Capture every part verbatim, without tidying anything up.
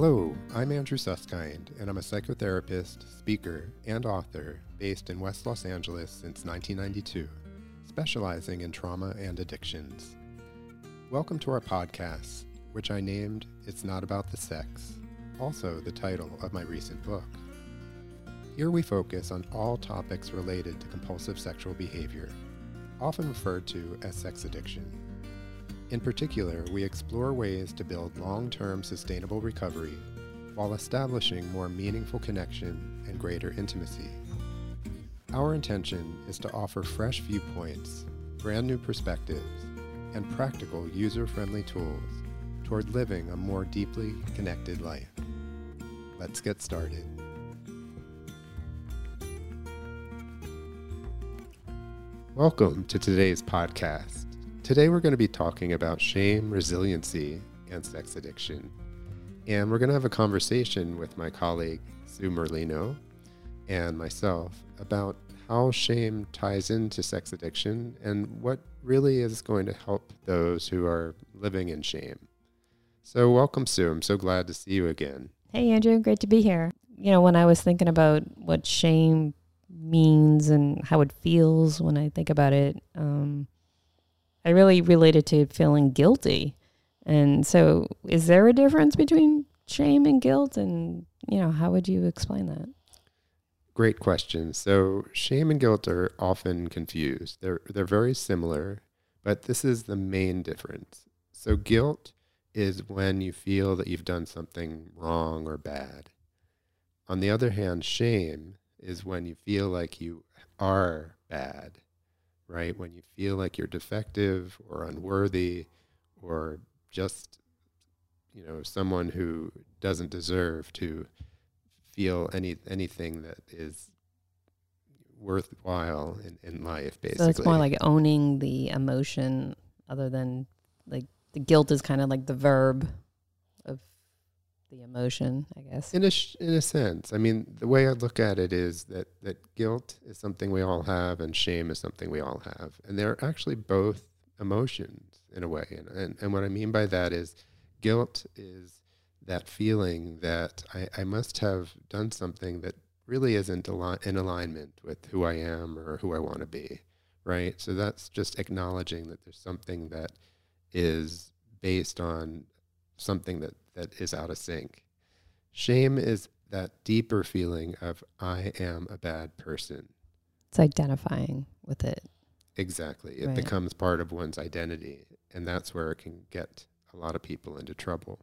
Hello, I'm Andrew Suskind, and I'm a psychotherapist, speaker, and author based in West Los Angeles since nineteen ninety-two, specializing in trauma and addictions. Welcome to our podcast, which I named It's Not About the Sex, also the title of my recent book. Here we focus on all topics related to compulsive sexual behavior, often referred to as sex addiction. In particular, we explore ways to build long-term sustainable recovery while establishing more meaningful connection and greater intimacy. Our intention is to offer fresh viewpoints, brand new perspectives, and practical user-friendly tools toward living a more deeply connected life. Let's get started. Welcome to today's podcast. Today we're going to be talking about shame, resiliency, and sex addiction. And we're going to have a conversation with my colleague, Sue Merlino, and myself about how shame ties into sex addiction and what really is going to help those who are living in shame. So welcome, Sue. I'm so glad to see you again. Hey, Andrew. Great to be here. You know, when I was thinking about what shame means and how it feels when I think about it, um, I really related to feeling guilty. And so is there a difference between shame and guilt? And, you know, how would you explain that? Great question. So shame and guilt are often confused. They're, they're very similar, but this is the main difference. So guilt is when you feel that you've done something wrong or bad. On the other hand, shame is when you feel like you are bad. Right? When you feel like you're defective or unworthy or just, you know, someone who doesn't deserve to feel any anything that is worthwhile in, in life, basically. So it's more like owning the emotion other than, like, the guilt is kind of like the verb of the emotion, I guess. In a, sh in a sense. I mean, the way I look at it is that, that guilt is something we all have and shame is something we all have. And they're actually both emotions in a way. And, and, and what I mean by that is guilt is that feeling that I, I must have done something that really isn't al- in alignment with who I am or who I want to be, right? So that's just acknowledging that there's something that is based on something that that is out of sync. Shame is that deeper feeling of I am a bad person. It's identifying with it. Exactly. It right. becomes part of one's identity, and that's where it can get a lot of people into trouble.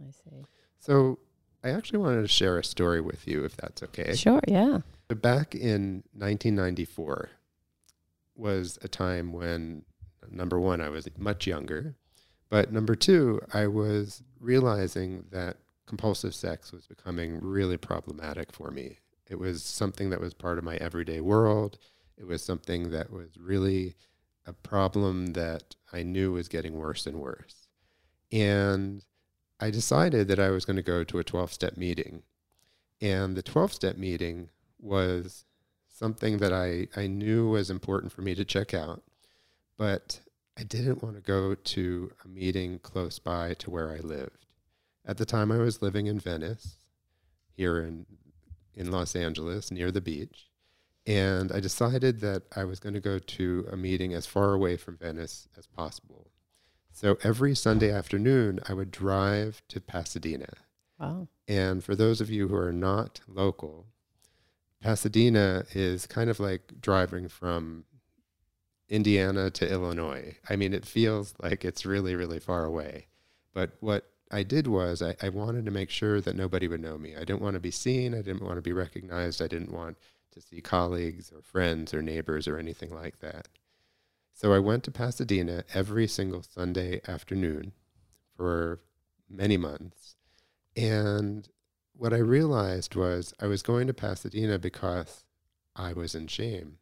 I see. So I actually wanted to share a story with you, if that's okay. Sure, yeah. So back in nineteen ninety-four was a time when, number one, I was much younger. But number two, I was realizing that compulsive sex was becoming really problematic for me. It was something that was part of my everyday world. It was something that was really a problem that I knew was getting worse and worse. And I decided that I was going to go to a twelve-step meeting. And the twelve-step meeting was something that I, I knew was important for me to check out. But I didn't want to go to a meeting close by to where I lived. At the time, I was living in Venice, here in, in Los Angeles, near the beach. And I decided that I was going to go to a meeting as far away from Venice as possible. So every Sunday afternoon, I would drive to Pasadena. Wow. And for those of you who are not local, Pasadena is kind of like driving from Indiana to Illinois. I mean, it feels like it's really, really far away. But what I did was I, I wanted to make sure that nobody would know me. I didn't want to be seen. I didn't want to be recognized. I didn't want to see colleagues or friends or neighbors or anything like that. So I went to Pasadena every single Sunday afternoon for many months. And what I realized was I was going to Pasadena because I was in shame.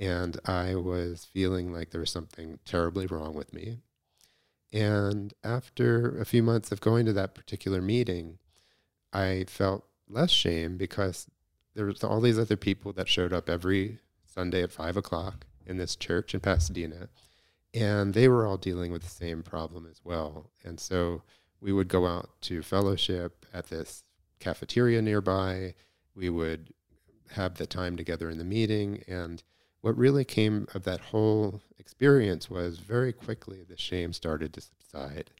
And I was feeling like there was something terribly wrong with me. And after a few months of going to that particular meeting, I felt less shame because there was all these other people that showed up every Sunday at five o'clock in this church in Pasadena. And they were all dealing with the same problem as well. And so we would go out to fellowship at this cafeteria nearby. We would have the time together in the meeting. And what really came of that whole experience was very quickly the shame started to subside.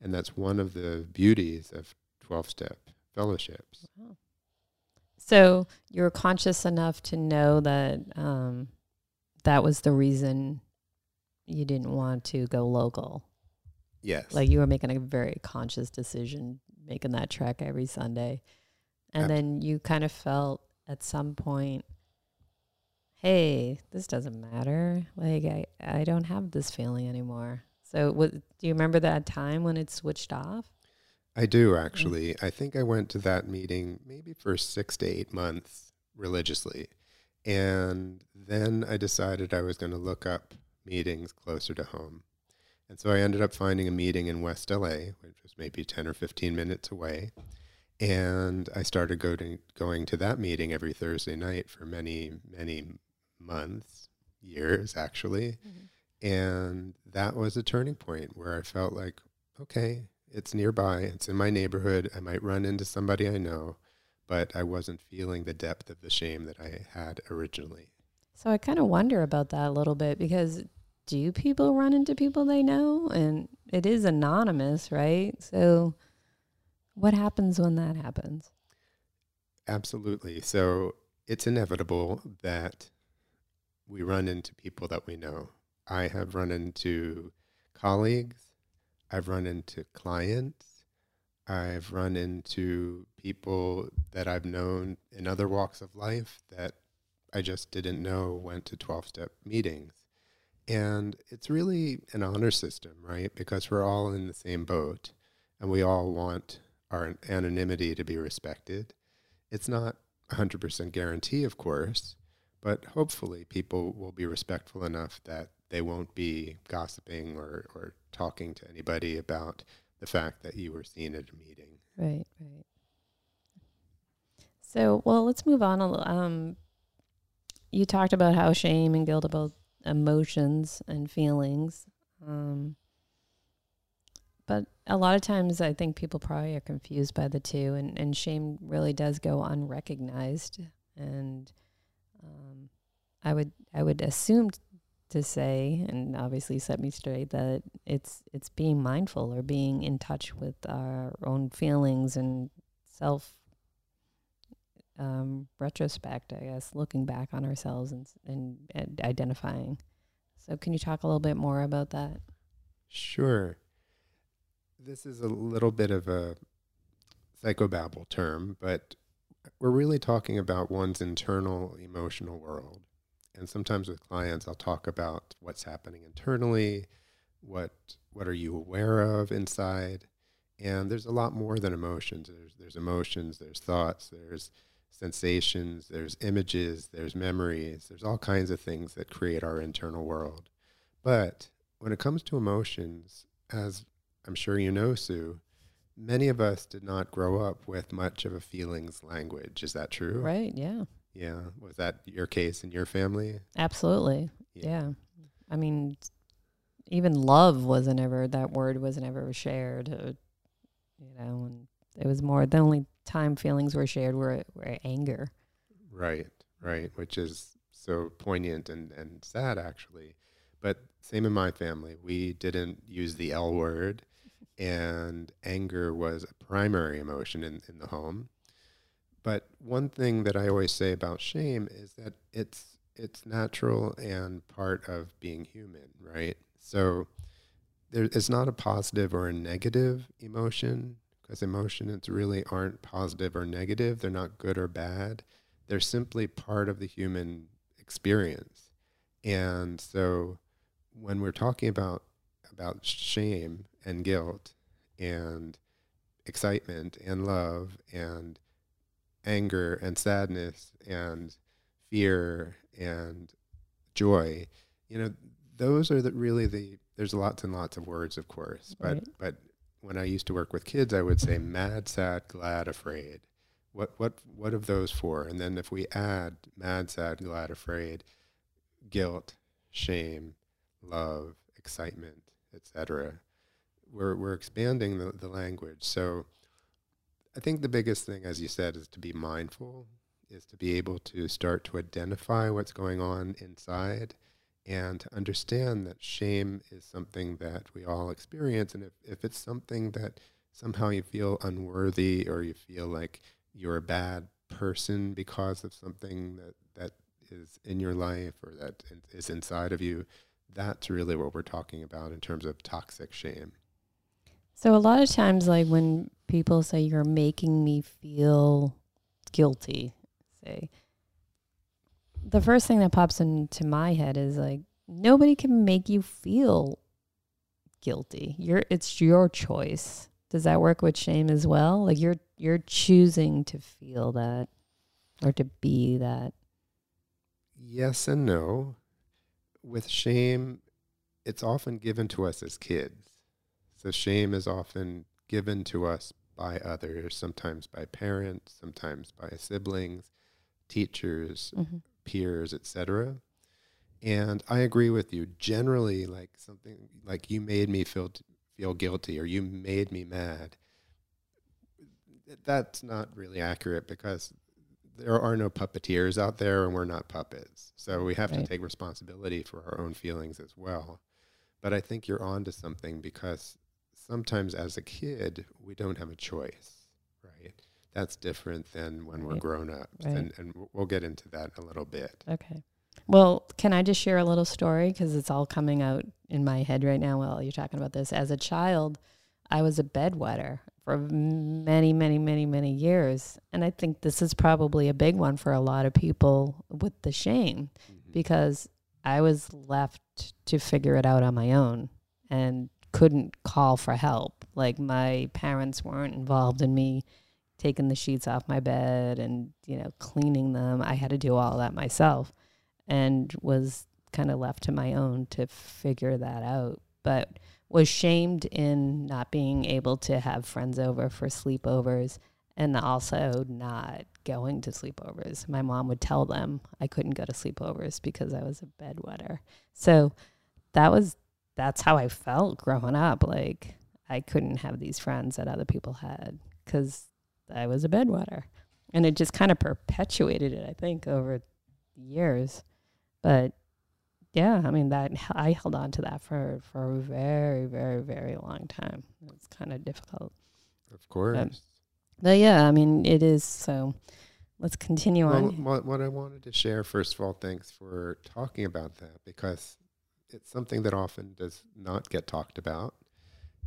And that's one of the beauties of twelve-step fellowships. Wow. So you were conscious enough to know that um, that was the reason you didn't want to go local. Yes. Like you were making a very conscious decision, making that trek every Sunday. And Absolutely. Then you kind of felt at some point, hey, this doesn't matter. Like I, I don't have this feeling anymore. So what, do you remember that time when it switched off? I do, actually. Mm-hmm. I think I went to that meeting maybe for six to eight months religiously. And then I decided I was going to look up meetings closer to home. And so I ended up finding a meeting in West L A, which was maybe ten or fifteen minutes away. And I started go to, going to that meeting every Thursday night for many, many months, years, actually. Mm-hmm. And that was a turning point where I felt like, okay, it's nearby, it's in my neighborhood, I might run into somebody I know, but I wasn't feeling the depth of the shame that I had originally. So I kind of wonder about that a little bit, because do people run into people they know? And it is anonymous, right? So what happens when that happens? Absolutely. So it's inevitable that we run into people that we know. I have run into colleagues. I've run into clients. I've run into people that I've known in other walks of life that I just didn't know went to twelve-step meetings. And it's really an honor system, right? Because we're all in the same boat and we all want our anonymity to be respected. It's not one hundred percent guarantee, of course, but hopefully people will be respectful enough that they won't be gossiping or, or talking to anybody about the fact that you were seen at a meeting. Right, right. So, well, let's move on. Um, you talked about how shame and guilt about emotions and feelings. Um, but a lot of times I think people probably are confused by the two, and, and shame really does go unrecognized. And um, I would I would assume to say, and obviously set me straight, that it's it's being mindful or being in touch with our own feelings and self um, retrospect, I guess, looking back on ourselves and, and, and identifying. So can you talk a little bit more about that? Sure. This is a little bit of a psychobabble term, but we're really talking about one's internal emotional world. And sometimes with clients, I'll talk about what's happening internally, what what are you aware of inside, and there's a lot more than emotions. There's there's emotions, there's thoughts, there's sensations, there's images, there's memories, there's all kinds of things that create our internal world. But when it comes to emotions, as I'm sure you know, Sue, many of us did not grow up with much of a feelings language. Is that true? Right, yeah. Yeah. Was that your case in your family? Absolutely. Yeah. yeah. I mean, even love wasn't ever, that word wasn't ever shared, uh, you know, and it was more, the only time feelings were shared were, were anger. Right. Right. Which is so poignant and, and sad, actually. But same in my family, we didn't use the L word, and anger was a primary emotion in, in the home. But one thing that I always say about shame is that it's it's natural and part of being human, right? So there, it's not a positive or a negative emotion, because emotions really aren't positive or negative. They're not good or bad. They're simply part of the human experience. And so when we're talking about about shame and guilt and excitement and love and anger and sadness and fear and joy, you know, those are the really the, there's lots and lots of words, of course, but, right. but when I used to work with kids, I would say mad, sad, glad, afraid. What, what, what of those four? And then if we add mad, sad, glad, afraid, guilt, shame, love, excitement, et cetera, we're we're expanding the, the language. So I think the biggest thing, as you said, is to be mindful, is to be able to start to identify what's going on inside and to understand that shame is something that we all experience. And if, if it's something that somehow you feel unworthy or you feel like you're a bad person because of something that, that is in your life or that in, is inside of you, that's really what we're talking about in terms of toxic shame. So a lot of times, like when people say you're making me feel guilty, say, the first thing that pops into my head is like, nobody can make you feel guilty. You're, it's your choice. Does that work with shame as well? Like you're, you're choosing to feel that or to be that. Yes and no. With shame, it's often given to us as kids. So shame is often given to us by others, sometimes by parents, sometimes by siblings, teachers, mm-hmm. peers, et cetera. And I agree with you. Generally, like something like you made me feel feel guilty or you made me mad, that's not really accurate because there are no puppeteers out there and we're not puppets. So we have right. to take responsibility for our own feelings as well. But I think you're onto something because sometimes as a kid, we don't have a choice, right? That's different than when right. we're grown ups. Right. And, and we'll get into that in a little bit. Okay. Well, can I just share a little story? Because it's all coming out in my head right now while you're talking about this. As a child, I was a bedwetter for many, many, many, many years. And I think this is probably a big one for a lot of people with the shame mm-hmm. because I was left to figure it out on my own and couldn't call for help. Like my parents weren't involved in me taking the sheets off my bed and, you know, cleaning them. I had to do all that myself and was kind of left to my own to figure that out. But was shamed in not being able to have friends over for sleepovers and also not going to sleepovers. My mom would tell them I couldn't go to sleepovers because I was a bedwetter. So that was, that's how I felt growing up. Like I couldn't have these friends that other people had because I was a bedwetter. And it just kind of perpetuated it, I think, over years. But yeah, I mean, that I held on to that for, for a very, very, very long time. It's kind of difficult. Of course. But, but yeah, I mean, it is. So let's continue well, on. What, what I wanted to share, first of all, thanks for talking about that, because it's something that often does not get talked about.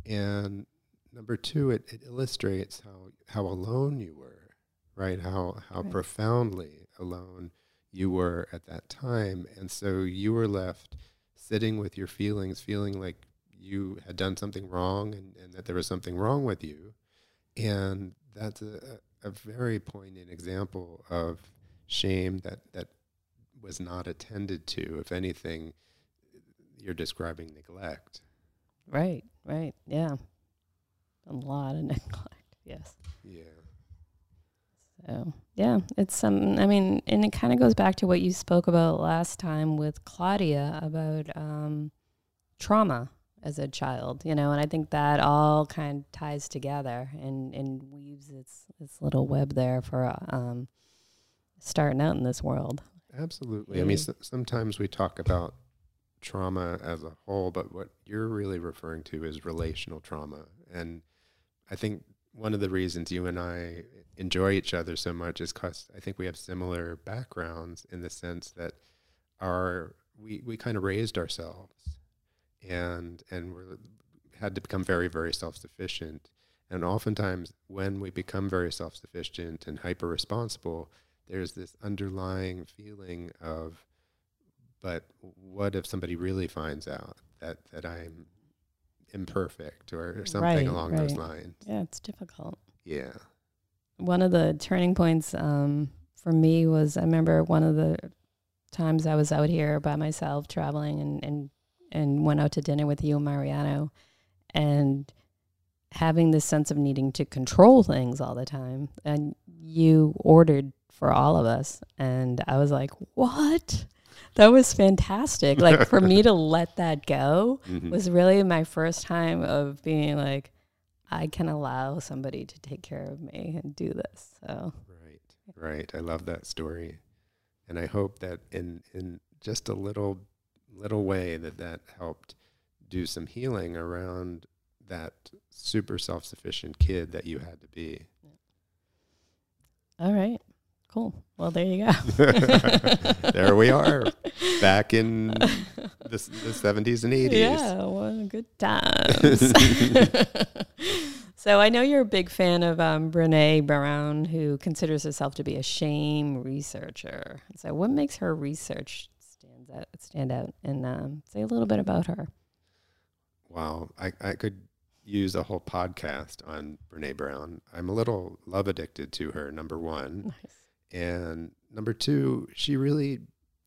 And number two, it, it illustrates how, how alone you were, right? How, how right. profoundly alone you were at that time. And so you were left sitting with your feelings, feeling like you had done something wrong and, and that there was something wrong with you. And that's a, a very poignant example of shame that, that was not attended to. If anything, you're describing neglect. Right, right, yeah. A lot of neglect, yes. Yeah. So, yeah, it's some, I mean, and it kind of goes back to what you spoke about last time with Claudia about um, trauma as a child, you know, and I think that all kind of ties together and, and weaves its, its little web there for um, starting out in this world. Absolutely. Yeah. I mean, so, sometimes we talk about trauma as a whole, but what you're really referring to is relational trauma. And I think one of the reasons you and I enjoy each other so much is because I think we have similar backgrounds in the sense that our we, we kind of raised ourselves and and we had to become very, very self-sufficient. And oftentimes when we become very self-sufficient and hyper-responsible, there's this underlying feeling of, but what if somebody really finds out that, that I'm imperfect or, or something right, along right. those lines? Yeah, it's difficult. Yeah. One of the turning points um, for me was, I remember one of the times I was out here by myself traveling and, and, and went out to dinner with you and Mariano, and having this sense of needing to control things all the time. And you ordered for all of us. And I was like, what? That was fantastic. Like, for me to let that go mm-hmm. was really my first time of being like, I can allow somebody to take care of me and do this. So right, right. I love that story, and I hope that in in just a little little way that that helped do some healing around that super self-sufficient kid that you had to be. All right. Cool. Well, there you go. There we are, back in the, the seventies and eighties. Yeah, well, good times. So I know you're a big fan of um, Brené Brown, who considers herself to be a shame researcher. So what makes her research stands out, stand out? And um, say a little bit about her. Wow. I, I could use a whole podcast on Brené Brown. I'm a little love addicted to her, number one. Nice. And number two, she really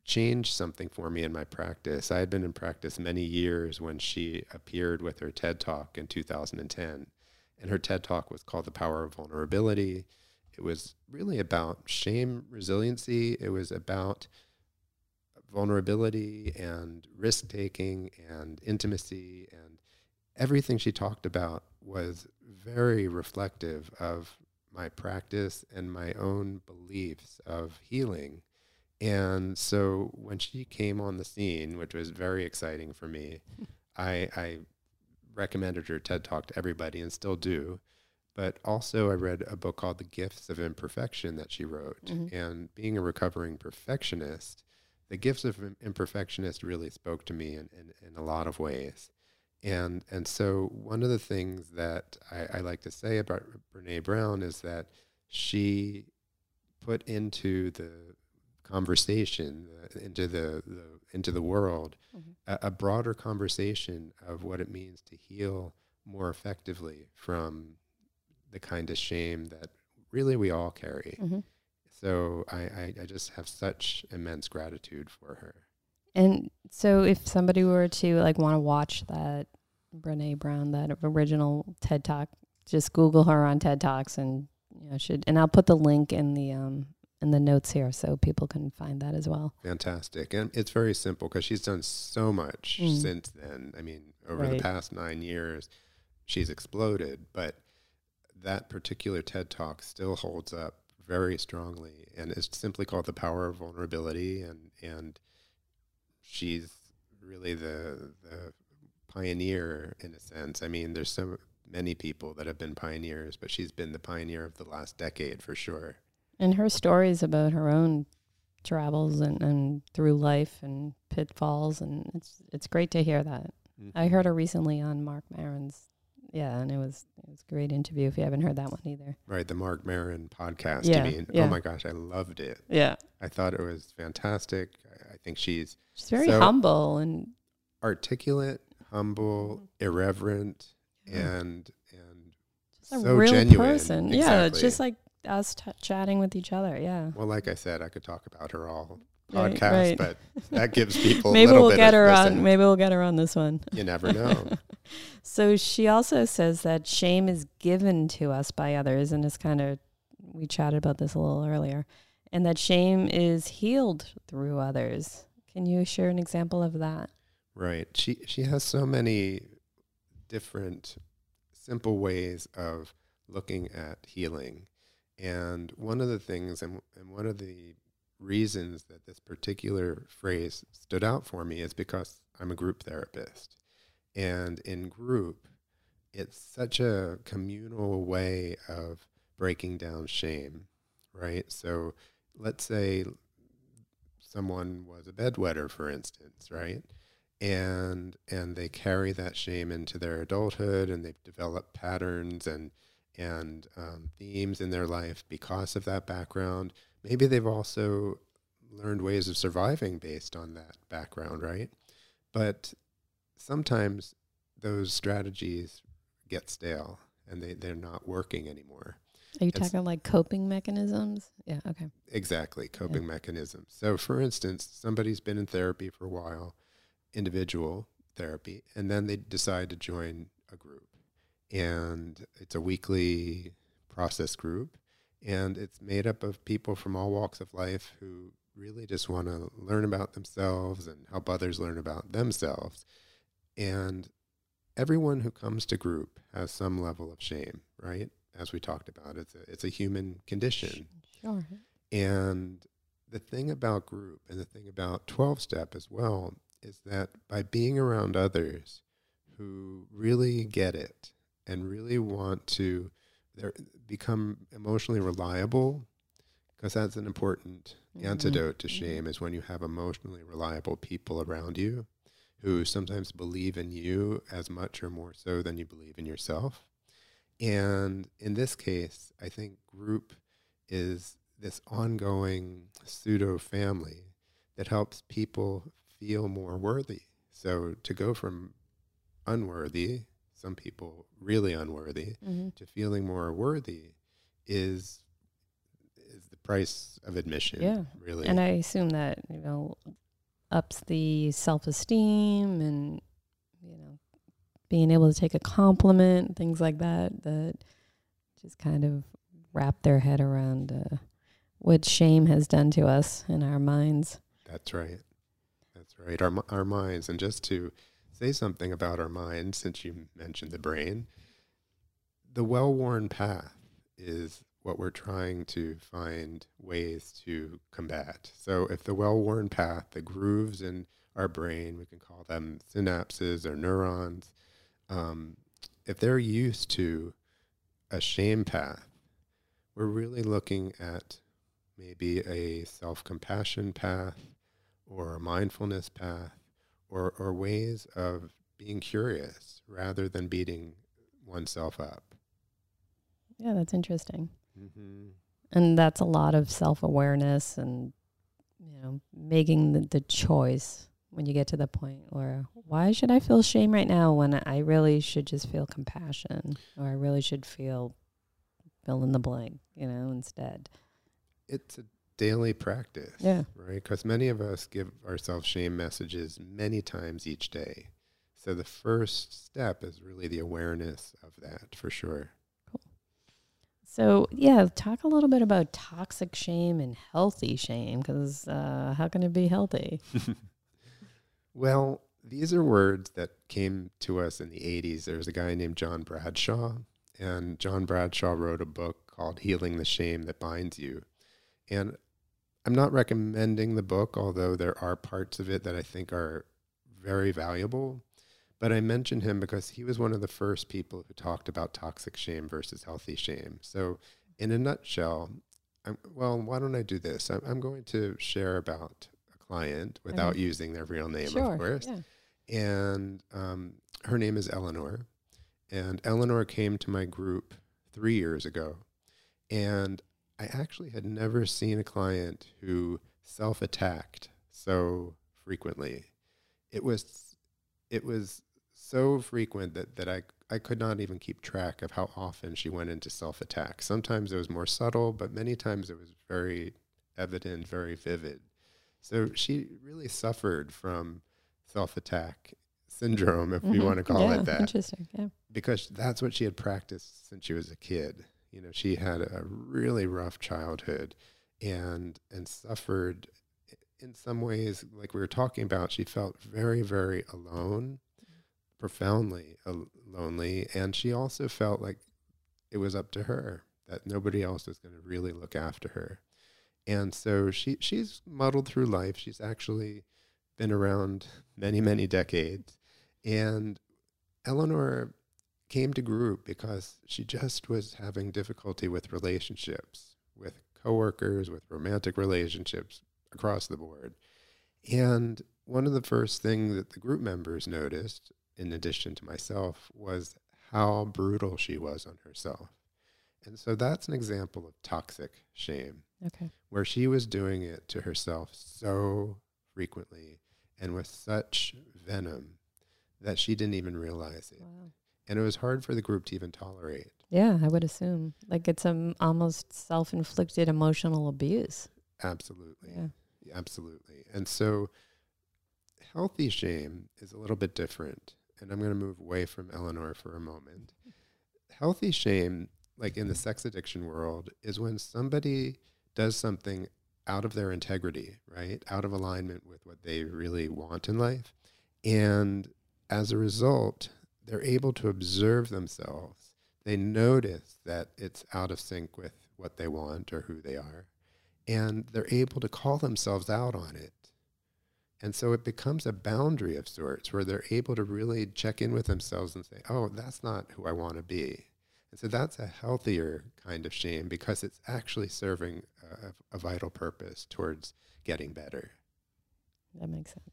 changed something for me in my practice. I had been in practice many years when she appeared with her TED Talk in two thousand ten. And her TED Talk was called The Power of Vulnerability. It was really about shame resiliency. It was about vulnerability and risk-taking and intimacy. And everything she talked about was very reflective of my practice and my own beliefs of healing. And so when she came on the scene, which was very exciting for me, I, I recommended her TED Talk to everybody and still do. But also I read a book called The Gifts of Imperfection that she wrote. Mm-hmm. And being a recovering perfectionist, The Gifts of Imperfectionist really spoke to me in, in, in a lot of ways. And and so one of the things that I, I like to say about Brené Brown is that she put into the conversation, uh, into the, the into the world, mm-hmm. a, a broader conversation of what it means to heal more effectively from the kind of shame that really we all carry. Mm-hmm. So I, I, I just have such immense gratitude for her. And so if somebody were to like want to watch that Brené Brown, that original TED Talk, just Google her on TED Talks, and you know, should, and I'll put the link in the um in the notes here so people can find that as well. Fantastic. And it's very simple because she's done so much mm. since then. I mean, over right. the past nine years, she's exploded, but that particular TED Talk still holds up very strongly, and it's simply called The Power of Vulnerability, and and she's really the, the pioneer in a sense. I mean, there's so many people that have been pioneers, but she's been the pioneer of the last decade for sure. And her stories about her own travels and, and through life and pitfalls, and it's it's great to hear that. Mm-hmm. I heard her recently on Mark Maron's, yeah, and it was it was a great interview if you haven't heard that one either. Right, the Mark Maron podcast. Yeah, I mean, yeah. Oh my gosh, I loved it. Yeah. I thought it was fantastic. I think she's she's very so humble and articulate, humble, mm-hmm. irreverent, mm-hmm. and and just a so real genuine person. Exactly. Yeah, it's just like us t chatting with each other. Yeah. Well, like I said, I could talk about her all podcast, right, right. but that gives people maybe a little we'll bit get her on. Maybe we'll get her on this one. You never know. So she also says that shame is given to us by others, and it's kind of we chatted about this a little earlier. And that shame is healed through others. Can you share an example of that? Right. She she has so many different simple ways of looking at healing. And one of the things and, and one of the reasons that this particular phrase stood out for me is because I'm a group therapist. And in group, it's such a communal way of breaking down shame, right? So let's say someone was a bedwetter, for instance, right? And and they carry that shame into their adulthood, and they've developed patterns and, and um, themes in their life because of that background. Maybe they've also learned ways of surviving based on that background, right? But sometimes those strategies get stale, and they, they're not working anymore. Are you it's talking like coping mechanisms? Yeah, okay. Exactly, coping yeah. mechanisms. So for instance, somebody's been in therapy for a while, individual therapy, and then they decide to join a group. And it's a weekly process group, and it's made up of people from all walks of life who really just want to learn about themselves and help others learn about themselves. And everyone who comes to group has some level of shame, right? As we talked about, it's a, it's a human condition. Sure. And the thing about group and the thing about twelve-step as well is that by being around others who really get it and really want to become emotionally reliable, because that's an important mm-hmm. antidote to shame, is when you have emotionally reliable people around you who sometimes believe in you as much or more so than you believe in yourself. And in this case, I think group is this ongoing pseudo-family that helps people feel more worthy. So to go from unworthy, some people really unworthy, mm-hmm. to feeling more worthy is is the price of admission, yeah. really. And I assume that, you know, ups the self-esteem and, you know, being able to take a compliment, things like that, that just kind of wrap their head around uh, what shame has done to us in our minds. That's right. That's right. Our, our minds. And just to say something about our minds, since you mentioned the brain, the well-worn path is what we're trying to find ways to combat. So if the well-worn path, the grooves in our brain, we can call them synapses or neurons, um, if they're used to a shame path, we're really looking at maybe a self-compassion path or a mindfulness path or, or ways of being curious rather than beating oneself up. Yeah, that's interesting. Mm-hmm. And that's a lot of self-awareness and, you know, making the, the choice when you get to the point where, why should I feel shame right now when I really should just feel compassion, or I really should feel fill in the blank, you know, instead. It's a daily practice, yeah, right? Because many of us give ourselves shame messages many times each day. So the first step is really the awareness of that, for sure. Cool. So, yeah, talk a little bit about toxic shame and healthy shame, because uh, how can it be healthy? Well, these are words that came to us in the eighties. There was a guy named John Bradshaw, and John Bradshaw wrote a book called Healing the Shame That Binds You. And I'm not recommending the book, although there are parts of it that I think are very valuable. But I mentioned him because he was one of the first people who talked about toxic shame versus healthy shame. So in a nutshell, I'm, well, why don't I do this? I'm, I'm going to share about a client without okay. using their real name, sure, of course. Yeah. And um, her name is Eleanor. And Eleanor came to my group three years ago. And I actually had never seen a client who self-attacked so frequently. It was it was so frequent that, that I, I could not even keep track of how often she went into self-attack. Sometimes it was more subtle, but many times it was very evident, very vivid. So she really suffered from self-attack syndrome, if mm-hmm. you want to call yeah, it that. Interesting, yeah. Because that's what she had practiced since she was a kid. You know, she had a really rough childhood and and suffered in some ways, like we were talking about, she felt very, very alone, mm-hmm. profoundly al- lonely. And she also felt like it was up to her, that nobody else was going to really look after her. And so she she's muddled through life. She's actually been around many, many decades. And Eleanor came to group because she just was having difficulty with relationships, with coworkers, with romantic relationships across the board. And one of the first things that the group members noticed, in addition to myself, was how brutal she was on herself. And so that's an example of toxic shame, okay, where she was doing it to herself so frequently and with such venom that she didn't even realize it. Wow. And it was hard for the group to even tolerate. Yeah, I would assume. Like it's um, almost self-inflicted emotional abuse. Absolutely. Yeah. Absolutely. And so healthy shame is a little bit different. And I'm going to move away from Eleanor for a moment. Healthy shame, like in the sex addiction world, is when somebody does something out of their integrity, right? Out of alignment with what they really want in life. And as a result, they're able to observe themselves. They notice that it's out of sync with what they want or who they are. And they're able to call themselves out on it. And so it becomes a boundary of sorts where they're able to really check in with themselves and say, oh, that's not who I want to be. And so that's a healthier kind of shame because it's actually serving a, a vital purpose towards getting better. That makes sense.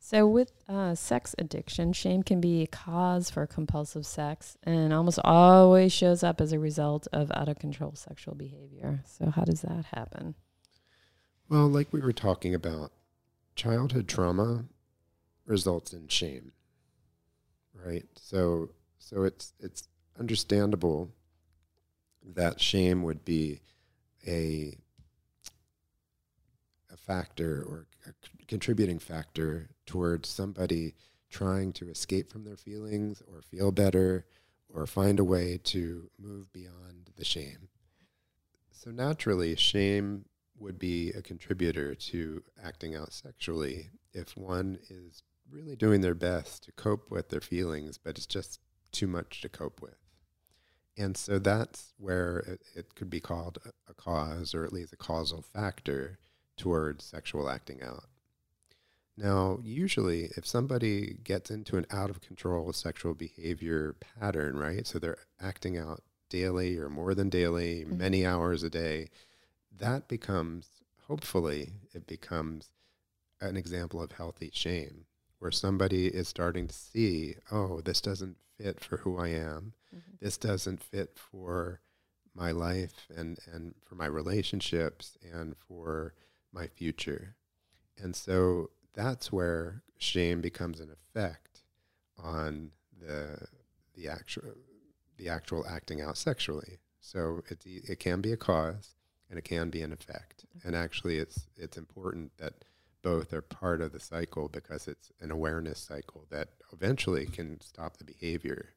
So with uh, sex addiction, shame can be a cause for compulsive sex and almost always shows up as a result of out-of-control sexual behavior. So how does that happen? Well, like we were talking about, childhood trauma results in shame, right? So so it's it's understandable that shame would be a, a factor or a contributing factor towards somebody trying to escape from their feelings or feel better or find a way to move beyond the shame. So naturally, shame would be a contributor to acting out sexually if one is really doing their best to cope with their feelings, but it's just too much to cope with. And so that's where it, it could be called a, a cause, or at least a causal factor towards sexual acting out. Now, usually if somebody gets into an out-of-control sexual behavior pattern, right, so they're acting out daily or more than daily, mm-hmm. many hours a day, that becomes, hopefully, it becomes an example of healthy shame, where somebody is starting to see, oh, this doesn't fit for who I am. Mm-hmm. This doesn't fit for my life and, and for my relationships and for my future. And so that's where shame becomes an effect on the the actual the actual acting out sexually. So it it can be a cause. And it can be an effect. And actually it's it's important that both are part of the cycle because it's an awareness cycle that eventually can stop the behavior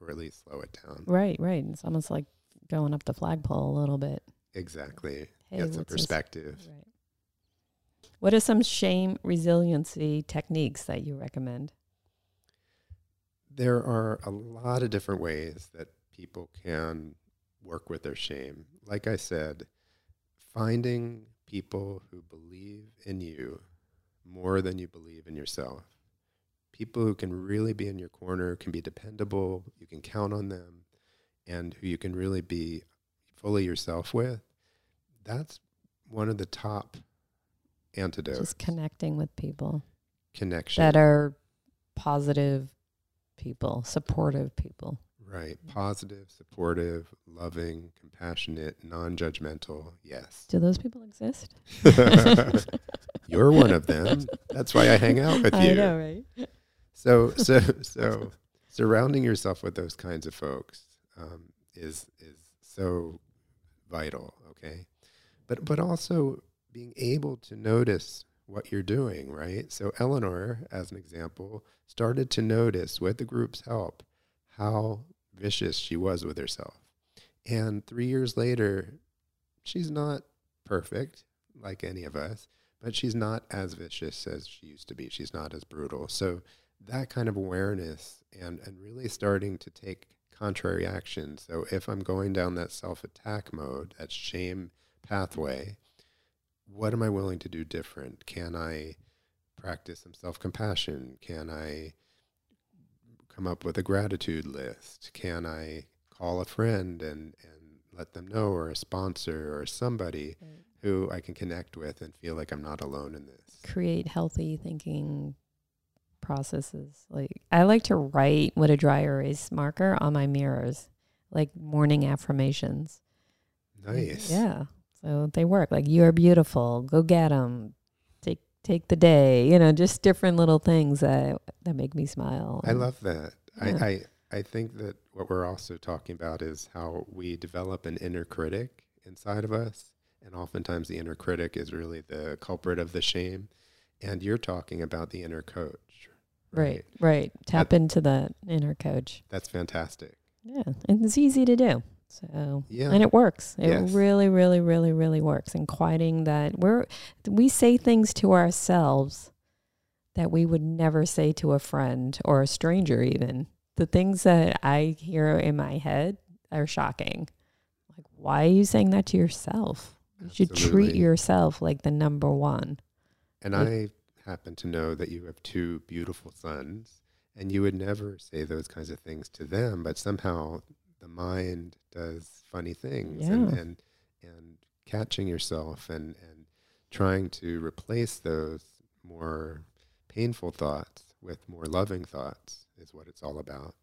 or at least slow it down. Right, right. It's almost like going up the flagpole a little bit. Exactly. Hey, that's a perspective. This? Right. What are some shame resiliency techniques that you recommend? There are a lot of different ways that people can work with their shame. Like I said, finding people who believe in you more than you believe in yourself. People who can really be in your corner, can be dependable, you can count on them, and who you can really be fully yourself with. That's one of the top antidotes. Just connecting with people. Connection. That are positive people, supportive people. Right. Positive, supportive, loving, compassionate, non-judgmental. Yes. Do those people exist? You're one of them. That's why I hang out with you. I know, right? So, so, so surrounding yourself with those kinds of folks um, is, is so vital, okay? But, but also being able to notice what you're doing, right? So Eleanor, as an example, started to notice with the group's help how vicious she was with herself. And three years later, she's not perfect, like any of us, but she's not as vicious as she used to be. She's not as brutal. So that kind of awareness and, and really starting to take contrary action. So if I'm going down that self-attack mode, that shame pathway, what am I willing to do different? Can I practice some self-compassion? Can I come up with a gratitude list? Can I call a friend and, and let them know, or a sponsor or somebody right. who I can connect with and feel like I'm not alone in this? Create healthy thinking processes. Like I like to write with a dry erase marker on my mirrors, like morning affirmations. Nice. Yeah. So they work. Like, you are beautiful. Go get them. Take the day, you know, just different little things that that make me smile. I love that. Yeah. I, I I think that what we're also talking about is how we develop an inner critic inside of us, and oftentimes the inner critic is really the culprit of the shame. And you're talking about the inner coach, right? Right. right. Tap that, into the inner coach. That's fantastic. Yeah, and it's easy to do. So, yeah. And it works. It yes. really, really, really, really works. And quieting that, we're, we say things to ourselves that we would never say to a friend or a stranger even. The things that I hear in my head are shocking. Like, why are you saying that to yourself? You should treat yourself like the number one. And like, I happen to know that you have two beautiful sons, and you would never say those kinds of things to them, but somehow the mind does funny things. Yeah. and, and and catching yourself and, and trying to replace those more painful thoughts with more loving thoughts is what it's all about.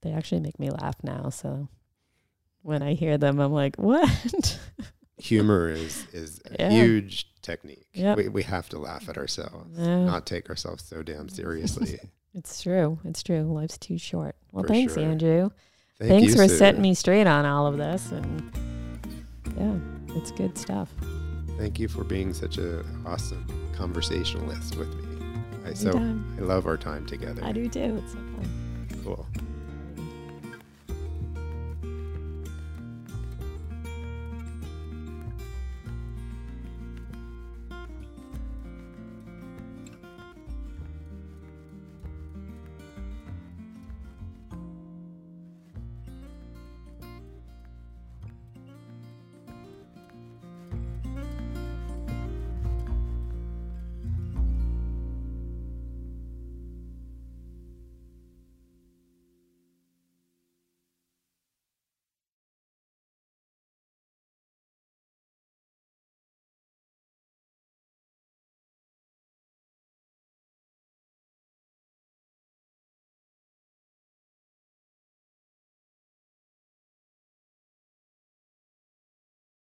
They actually make me laugh now. So when I hear them, I'm like, what? Humor is, is a yeah. huge technique. Yep. We, we have to laugh at ourselves, yeah. not take ourselves so damn seriously. It's true. It's true. Life's too short. Well, for thanks, sure. Andrew. Thank Thanks you, for Sue. Setting me straight on all of this. And yeah, it's good stuff. Thank you for being such an awesome conversationalist with me. I, so I love our time together. I do too. It's so fun. Cool.